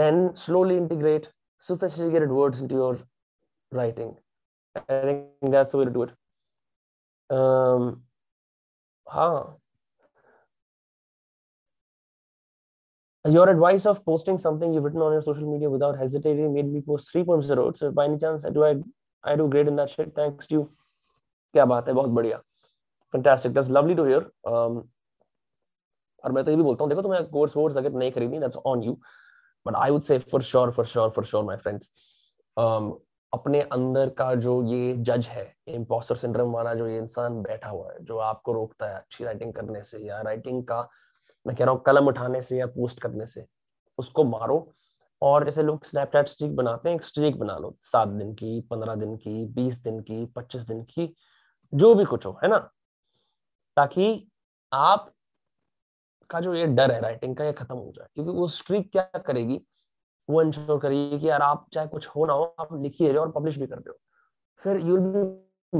then slowly integrate sophisticated words into your writing. I think that's the way to do it. हाँ, your advice of posting something you've written on your social media without hesitating made me post 3.0. so by any chance I do great in that shit. Thanks to you. क्या बात है, बहुत बढ़िया. Fantastic, that's lovely to hear. और मैं तो ये भी बोलता हूँ, देखो तुम्हें कोर्स वोर्स अगर नहीं खरीदनी that's on you, but I would say for sure my friends, अपने अंदर का जो ये जज है, इम्पोस्टर सिंड्रोम वाला जो ये इंसान बैठा हुआ है जो आपको रोकता है अच्छी राइटिंग करने से या राइटिंग का, मैं कह रहा हूँ, कलम उठाने से या पोस्ट करने से, उसको मारो. और जैसे लोग स्नैपचैट स्ट्रीक बनाते हैं, एक स्ट्रीक बना लो 7 दिन की, 15 दिन की, 20 दिन की, 25 दिन की, जो भी कुछ हो, है ना, ताकि आप का जो ये डर है राइटिंग का ये खत्म हो जाए. क्योंकि वो स्ट्रीक क्या करेगी, वो इंश्योर करेगी कि यार आप चाहे कुछ हो ना हो, आप लिखिए और पब्लिश भी कर दो. फिर you will be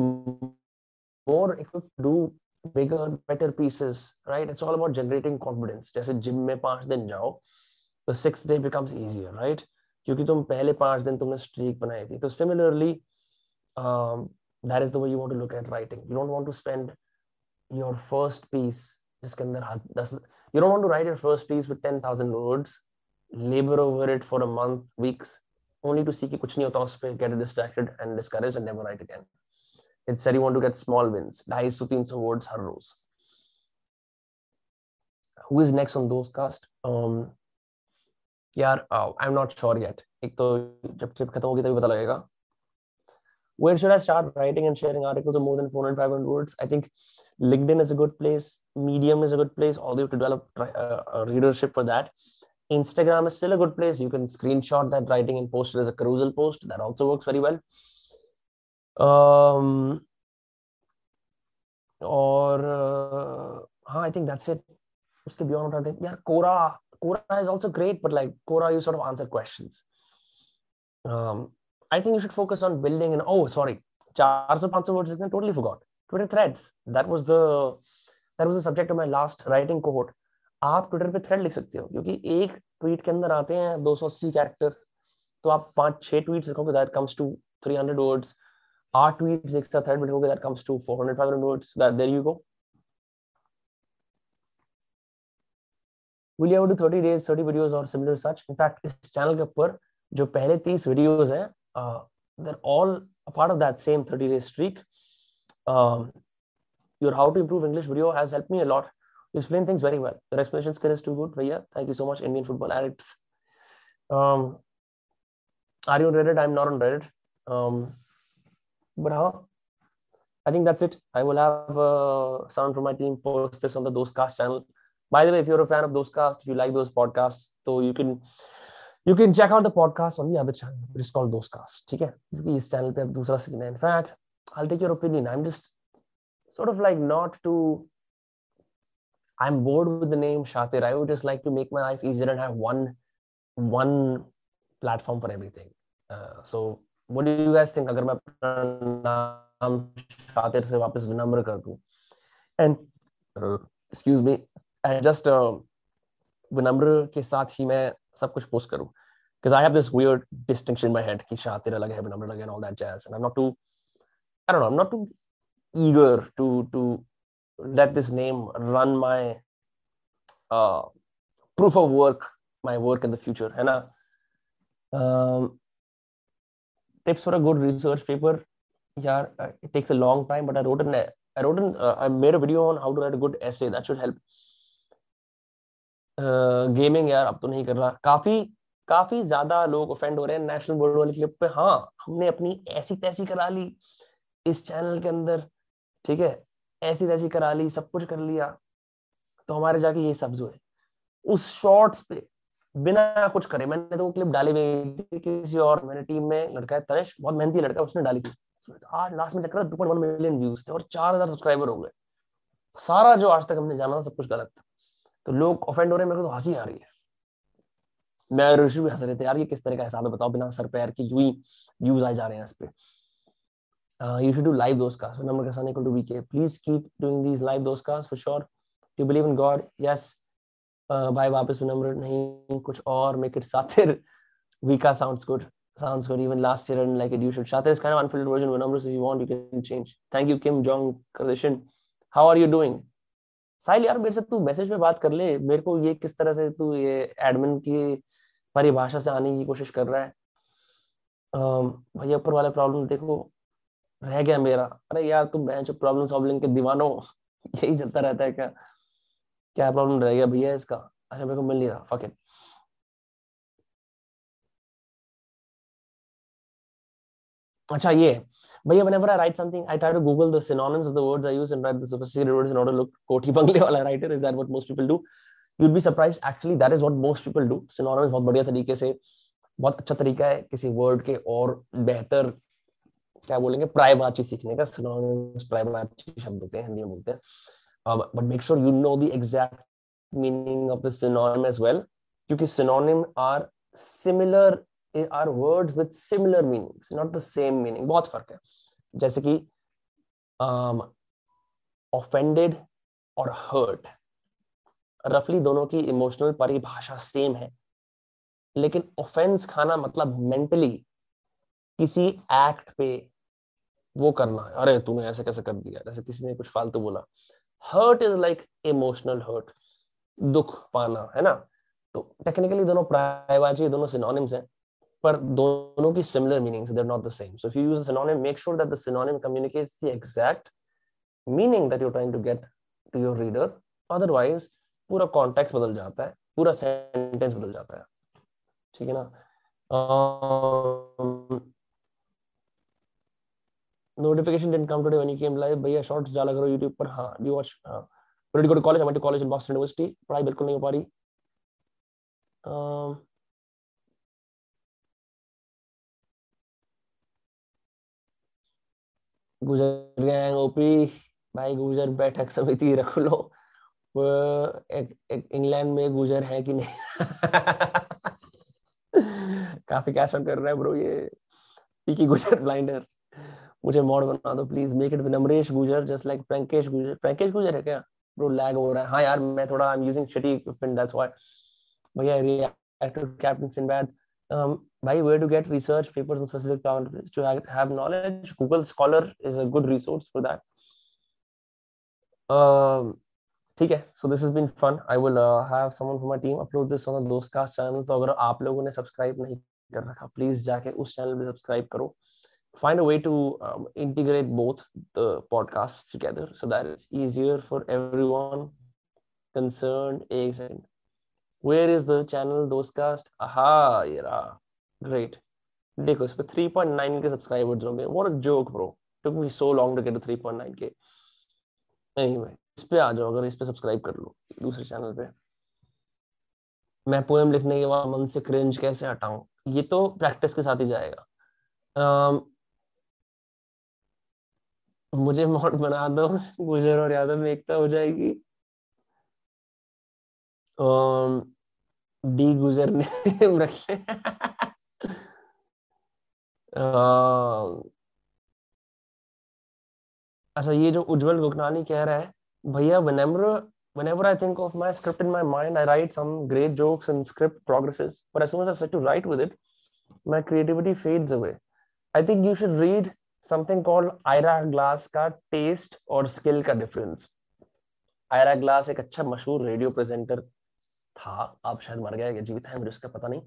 more equipped to do bigger and better pieces, right? It's all about generating confidence. जैसे जिम में 5 दिन जाओ तो 6th day becomes easier, right? क्योंकि तुम पहले 5 दिन तुमने streak बनाई थी. तो similarly, that is the way you want to look at writing. You don't want to spend your first piece जिसके अंदर you don't want to write your first piece with 10,000 words, labor over it for a month, weeks, only to see कि कुछ नहीं होता उस पे, get distracted and discouraged and never write again. It's that you want to get small wins, 250-300 words her rose. Who is next on Dozecast? यार, I'm not sure yet. एक तो जब ट्रिप खत्म होगी तभी पता लगेगा. Where should I start writing and sharing articles of more than 400-500 words? I think LinkedIn is a good place. Medium is a good place. Although you have to develop a readership for that. Instagram is still a good place. You can screenshot that writing and post it as a carousel post. That also works very well. और हाँ, I think that's it. उसके beyond यार Quora Quora is also great, but like Quora, you sort of answer questions. I think you should focus on building an, oh, sorry, 400-500 words, I totally forgot. Twitter threads. That was the subject of my last writing cohort. आप Twitter पे thread लिख सकते हो, क्योंकि एक tweet के अंदर आते हैं 280 character, तो आप 5-6 tweets लिखोगे, that comes to 300 words. 8 tweets एक साथ thread लिखोगे, that comes to 400-500 words. That there you go. Will you ever do 30 days, 30 videos or similar such? In fact, इस channel के ऊपर जो पहले 30 videos हैं, they're all a part of that same 30-day streak. Your how to improve English video has helped me a lot. You explain things very well. Your explanation skill is too good, Vaya. Thank you so much, Indian football addicts. Are you on Reddit? I'm not on Reddit. But how? I think that's it. I will have someone from my team post this on the Dozecast channel. By the way, if you're a fan of Dozecast, if you like those podcasts, so you can check out the podcast on the other channel. It is called Dozecast. Okay? This channel pe ab dusra seekna. In fact, I'll take your opinion. I'm just sort of like not too. I'm bored with the name Shatir. I would just like to make my life easier and have one platform for everything. So what do you guys think? Agar main apna naam Shatir se wapas Vinamr kar do, and excuse me, and just Vinamr ke saath hi main sab kuch post karu, because I have this weird distinction in my head ki Shatir alag hai, Vinamr alag hai, and all that jazz. And I'm not too eager to let this name run my proof of work, my work in the future. And tips for a good research paper. Yeah, it takes a long time, but I made a video on how to write a good essay. That should help. Gaming, yaar, ab to nahi kar raha. काफी ज़्यादा लोग offend हो रहे हैं national board वाली clip पे. हाँ, हमने अपनी ऐसी तैसी करा ली इस channel के अंदर. ठीक है, ऐसी तैसी करा ली, सब कुछ कर लिया, तो हमारे जाके ये सब्ज हुए उस शॉर्ट्स पे बिना कुछ करे. मैंने तो वो क्लिप डाली हुई थी किसी और, मेरे टीम में लड़का है तनिष, बहुत मेहनती लड़का, उसने डाली थी. आज लास्ट में चेक करा 2.1 मिलियन व्यूज थे और 4000 सब्सक्राइबर हो गए. सारा जो आज तक हमने जाना था सब कुछ गलत था, तो लोग ऑफेंड हो रहे हैं. मेरे को तो हंसी आ रही है. मैं ऋषि भी हंस रहे थे, यार ये किस तरह का हिसाब है बताओ, बिना सर पैर के यूं ही व्यूज आ जा रहे हैं इस पे. You should do live Dozecast. Vinamr Kasana equal to VK. Please keep doing these live Dozecast for sure. Do you believe in God? Yes. Bhai, वापस Vinamr नहीं, कुछ और. Make it Shatir. VK sounds good. Sounds good. Even last year I didn't like it. You should. Shatir is kind of unfiltered version of Vinamr. So if you want, you can change. Thank you, Kim Jong Kardashian. How are you doing? साहिल यार, मेरे से तू message में बात कर ले. मेरे को ये किस तरह से तू ये एडमिन की परिभाषा से आने की कोशिश कर रहा है. भैया ऊपर वाला प्रॉब्लम देखो रह गया मेरा. अरे यार तुम बेंच प्रॉब्लम सॉल्विंग के दीवानों, यही चलता रहता है. क्या प्रॉब्लम रह गया भैया इसका? अच्छा मेरे को मिल नहीं रहा. Fuck it. अच्छा ये भैया, whenever I write something I try to Google the synonyms of the words I use and write the sophisticated words in order. Look कोठी बंगले वाला writer, is that what most people do? You will be surprised, actually that is what most people do. Synonyms बहुत बढ़िया तरीके से, बहुत अच्छा तरीका है किसी वर्ड के और बेहतर, क्या बोलेंगे, प्रायवाची सीखने का. सिनोनिम्स प्रायवाची शब्द होते हैं, हिंदी में बोलते हैं. But make sure you know the exact meaning of the synonym as well, क्योंकि synonym are similar, are words with similar meanings, not the same meaning. बहुत फर्क है. जैसे कि ऑफेंडेड और हर्ट, रफली दोनों की इमोशनल परिभाषा सेम है, लेकिन ऑफेंस खाना मतलब मेंटली किसी एक्ट पे वो करना है, अरे तूने ऐसे कैसे कर दिया, जैसे किसी ने कुछ फालतू बोला. Hurt is like emotional hurt, दुख पाना, है ना? तो टेक्निकली दोनों प्रायवाची, दोनों सिनोनिम्स हैं, पर दोनों की similar meanings, they are not the same. So if you use a synonym, make sure that the synonym communicates the exact meaning that you are trying to get to your reader, otherwise पूरा context बदल जाता है, पूरा sentence बदल जाता है. ठीक है ना? Notification didn't come today when you came live. भैया शॉर्ट्स डाला करो YouTube पर. हाँ, do you watch? Did you go to college? I went to college in Boston University. पढ़ाई बिल्कुल नहीं हो पा रही. गुजर गैंग ओपी भाई, गुजर बैठक समिति रख लो. इंग्लैंड में गुजर है कि नहीं काफी कैश आउट कर रहा है ब्रो ये पी की गुजर ब्लाइंडर। मुझे मॉड बना दो प्लीज, मेक इट विनम्रेश गुजर जस्ट लाइक प्रैंकेश गुजर। प्रैंकेश गुजर है क्या ब्रो? लैग हो रहा है। हाँ यार मैं थोड़ा I am using shitty equipment that's why. भैया रिएक्टर कैप्टन सिनबैद भाई where to get research papers on specific topics to have knowledge, Google Scholar is a good resource for that. ठीक है, so this has been fun. I will have someone from my team upload this on the Dostcast channel. तो अगर आप लोगों ने subscribe नहीं कर रखा प्लीज जाके उस चैनल पे सब्सक्राइब करो। Find a way to integrate both the podcasts together so that it's easier for everyone concerned. एक second, where is the channel Dostcast? आहा येरा ग्रेट। देखो इस पे 3.9 के सब्सक्राइबर्स हो गए। What a joke bro, took me so long to get to 3.9 K. Anyway इस पे आ जाओ अगर इस पे सब्सक्राइब कर लो दूसरे चैनल पे। मैं पोएम लिखने के बाद मन से क्रिंज कैसे हटाऊं, ये तो प्रैक्टिस के साथ ही जाएगा। मुझे मॉड बना दो, गुजर और यादव में एकता हो जाएगी। डी गुजर ने रखे अच्छा ये जो उज्जवल गुगनानी कह रहा है भैया, whenever I think of my script in my mind, I write some great jokes and script progresses, but as soon as I start to write with it, my creativity fades away. I think you should read something called Aira Glass का taste और skill का difference. Aira Glass एक अच्छा मशहूर radio presenter था, आप शायद मर गया जीवित है मुझे उसका पता नहीं,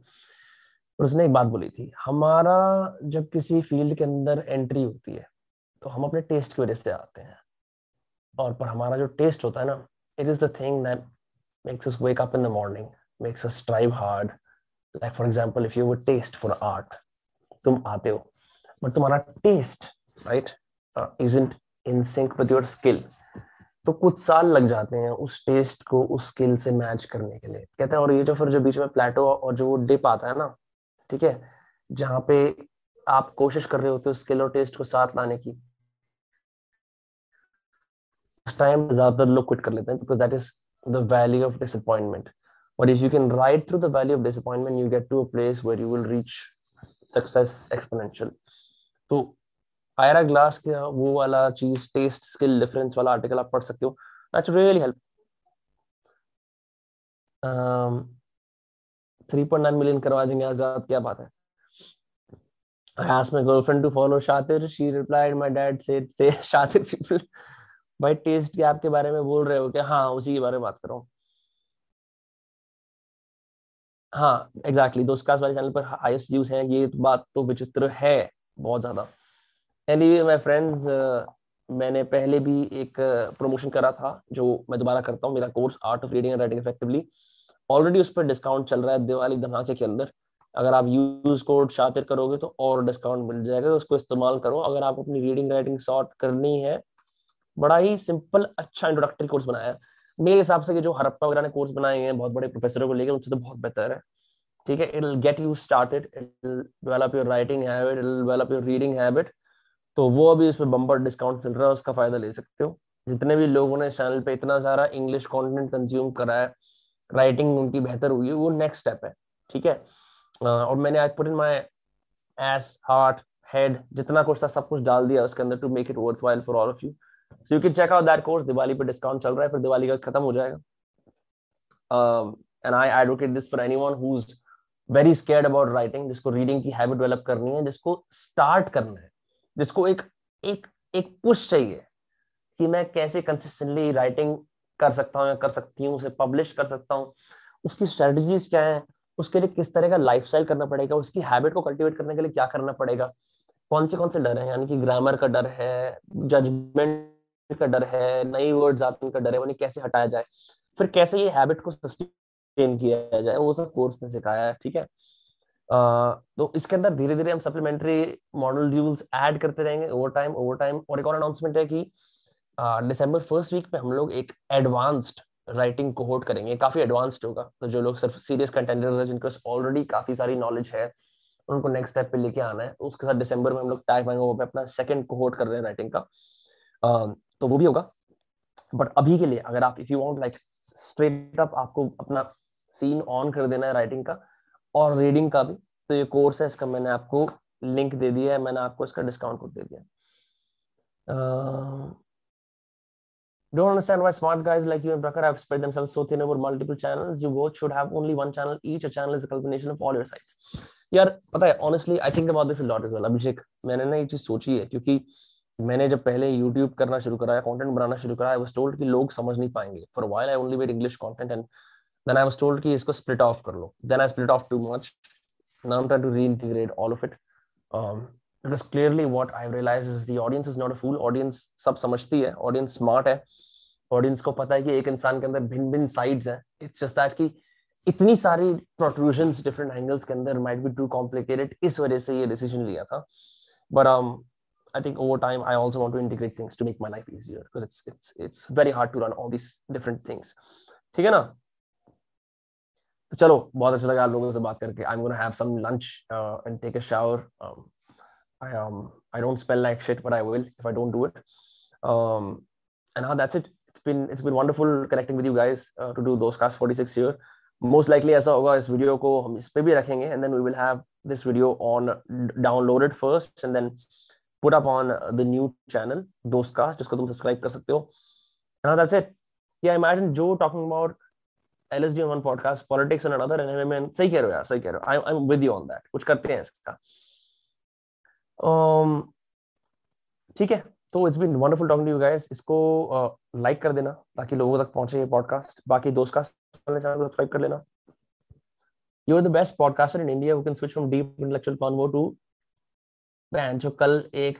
और उसने एक बात बोली थी, हमारा जब किसी फील्ड के अंदर एंट्री होती है तो हम अपने टेस्ट की वजह से आते हैं, और पर हमारा जो टेस्ट होता है ना, it is the thing that makes us wake up in the morning, makes us strive hard. Like for example, if you have a taste for art, तुम आते हो, but तुम्हारा taste, right, isn't in sync with your skill. तो कुछ साल लग जाते हैं उस टेस्ट को उस स्किल से मैच करने के लिए, कहते हैं। और ये जो फिर जो बीच में प्लेटो और जो डिप आता है ना, ठीक है, जहाँ पे आप कोशिश कर रहे होते हो स्किल और टेस्ट को साथ लाने की, उस टाइम ज्यादातर लोग क्विट कर लेते हैं, because that is the valley of disappointment. But if you can ride through the valley of disappointment, you get to a place where you will reach success exponential. तो Aira Glass के वो वाला चीज test skill difference वाला article आप पढ़ सकते हो, that's really help. 3.9 million करवा देंगे आज रात, क्या बात है। I asked my girlfriend to follow Shatir. She replied, my dad said, say Shatir people. भाई टेस्ट के आपके बारे में बोल रहे हो क्या? हाँ उसी के बारे में बात कर रहा हूँ। हाँ एग्जैक्टली, दोस्तकास्ट वाले चैनल पर हाईएस्ट व्यूज हैं, ये बात तो विचित्र है बहुत ज्यादा। एनीवे माय फ्रेंड्स, मैंने पहले भी एक प्रमोशन करा था जो मैं दोबारा करता हूँ, मेरा course art of reading and writing effectively, already उस पर डिस्काउंट चल रहा है दिवाली धमाके के अंदर। अगर आप यूज कोड शातिर करोगे तो और डिस्काउंट मिल जाएगा, उसको इस्तेमाल करो अगर आप अपनी रीडिंग राइटिंग सॉर्ट करनी है। बड़ा ही सिंपल अच्छा इंट्रोडक्टरी कोर्स बनाया है मेरे हिसाब से, कि जो हरप्पा वगैरह ने कोर्स बनाए हैं बहुत बड़े प्रोफेसरों को लेकर, उनसे तो बहुत बेहतर है। ठीक है, it will get you started, it will develop your writing habit, it will develop your reading habit. तो वो अभी उस पर बम्पर डिस्काउंट चल रहा है, उसका फायदा ले सकते हो। जितने भी लोगों ने चैनल पे इतना सारा इंग्लिश कॉन्टेंट कंज्यूम करा है, राइटिंग उनकी बेहतर हुई है, वो नेक्स्ट स्टेप है। ठीक है, और मैंने आज put in my as heart head, जितना कुछ था सब कुछ डाल दिया उसके अंदर, to make it worthwhile for all of you. So you can check out that course. Diwali पे discount चल रहा है, फिर Diwali का खत्म हो जाएगा। And I advocate this for anyone who's very scared about writing, जिसको reading की habit develop करनी है, जिसको start करना है, जिसको एक push चाहिए कि मैं कैसे consistently writing कर सकता हूँ या कर सकती हूँ, उसे publish कर सकता हूँ, उसकी strategies क्या है, उसके लिए किस तरह का lifestyle करना पड़ेगा, उसकी habit को cultivate करने के लिए क्या करना पड़ेगा, कौन से डर है, यानी कि grammar का डर है, judgment का डर है, नई वर्ड्स आते हैं का डर है, उन्हें कैसे हटाया जाए, फिर कैसे ये हैबिट को सस्टेन किया जाए, वो सब कोर्स में सिखाया है। ठीक है, तो इसके अंदर धीरे धीरे हम सप्लीमेंट्री मॉड्यूल्स ऐड करते रहेंगे ओवर टाइम। और एक और अनाउंसमेंट है कि December 1st week में हम लोग एक एडवांस्ड राइटिंग कोहोर्ट करेंगे, काफी एडवांस्ड होगा। तो जो लोग सिर्फ सीरियस कंटेंडर्स हैं, जिनके पास ऑलरेडी काफी सारी नॉलेज है, उनको नेक्स्ट स्टेप पे लेके आना है। उसके साथ December में हम लोग टैग मैंगो पे अपना सेकंड कोहोर्ट कर रहे हैं राइटिंग का, तो वो भी होगा। बट अभी के लिए अगर आप if you want like straight up आपको अपना सीन ऑन कर देना है राइटिंग का और रीडिंग का भी। तो ये कोर्स है, इसका मैंने आपको लिंक दे दिया है, मैंने आपको इसका डिस्काउंट कोड दे दिया है। Don't understand why smart guys like you and Prakhar have spread themselves so thin over multiple channels. You both should have only one channel each. A channel is a culmination of all your sites. यार पता है, honestly I think about this a lot as well. अभिषेक, मैंने ना ये चीज सोची है क्योंकि मैंने जब पहले YouTube करना शुरू करा, content बनाना शुरू करा, I was told कि लोग समझ नहीं पाएंगे. For a while I only made English content and then I was told कि इसको split off कर लो. Then I split off too much. Now I'm trying to reintegrate all of it. Because clearly what I realized is the audience is not a fool. Audience सब समझती है, audience smart है, audience को पता है कि एक इंसान के अंदर भिन्न-भिन्न sides हैं. It's just that कि इतनी सारी protrusions, different angles के अंदर might be too complicated. इस वजह से ये decision लिया था. But I think over time I also want to integrate things to make my life easier because it's very hard to run all these different things. ठीक है ना? तो चलो, बहुत अच्छा लगा आप लोगों से बात करके. I'm gonna have some lunch and take a shower. I don't spell like shit, but I will if I don't do it. And now that's it. It's been wonderful connecting with you guys to do Dozecast 46 here. Most likely ऐसा होगा, इस video को हम इस पे भी रखेंगे, and then we will have this video on downloaded first, and then put up on the new channel Dozecast, जिसको तुम subscribe कर सकते हो. And now that's it. Yeah, imagine Joe talking about LSD on one podcast, politics on another, and MMM. सही कह रहे हो यार, सही कह रहे हो. I'm with you on that. कुछ करते हैं इसका. ठीक है, तो it's been wonderful talking to you guys. इसको लाइक कर देना ताकि लोगों तक पहुंचे ये पॉडकास्ट. बाकी दोस्तकास्ट वाले चैनल को सब्सक्राइब कर लेना. You are the best podcaster in India who can switch from deep intellectual convo to band. जो कल एक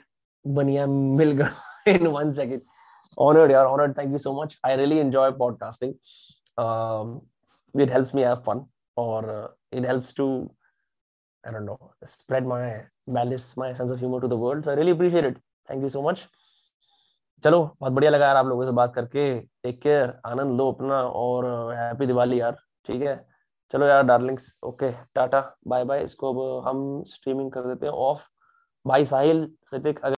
बनिया मिल गया इन 1 सेकंड. ऑनर्ड यार, honoured. Thank you so much. I really enjoy podcasting. It helps me have fun और it helps to I don't know, spread my malice, my sense of humor to the world. So I really appreciate it. Thank you so much. चलो, बहुत बढ़िया लगा यार आप लोगों से बात करके. टेक केयर, आनंद लो अपना और हैप्पी दिवाली यार. ठीक है, चलो यार darlings. Okay, tata, bye bye. इसको अब हम स्ट्रीमिंग कर देते हैं ऑफ. भाई साहिल, ऋतिक,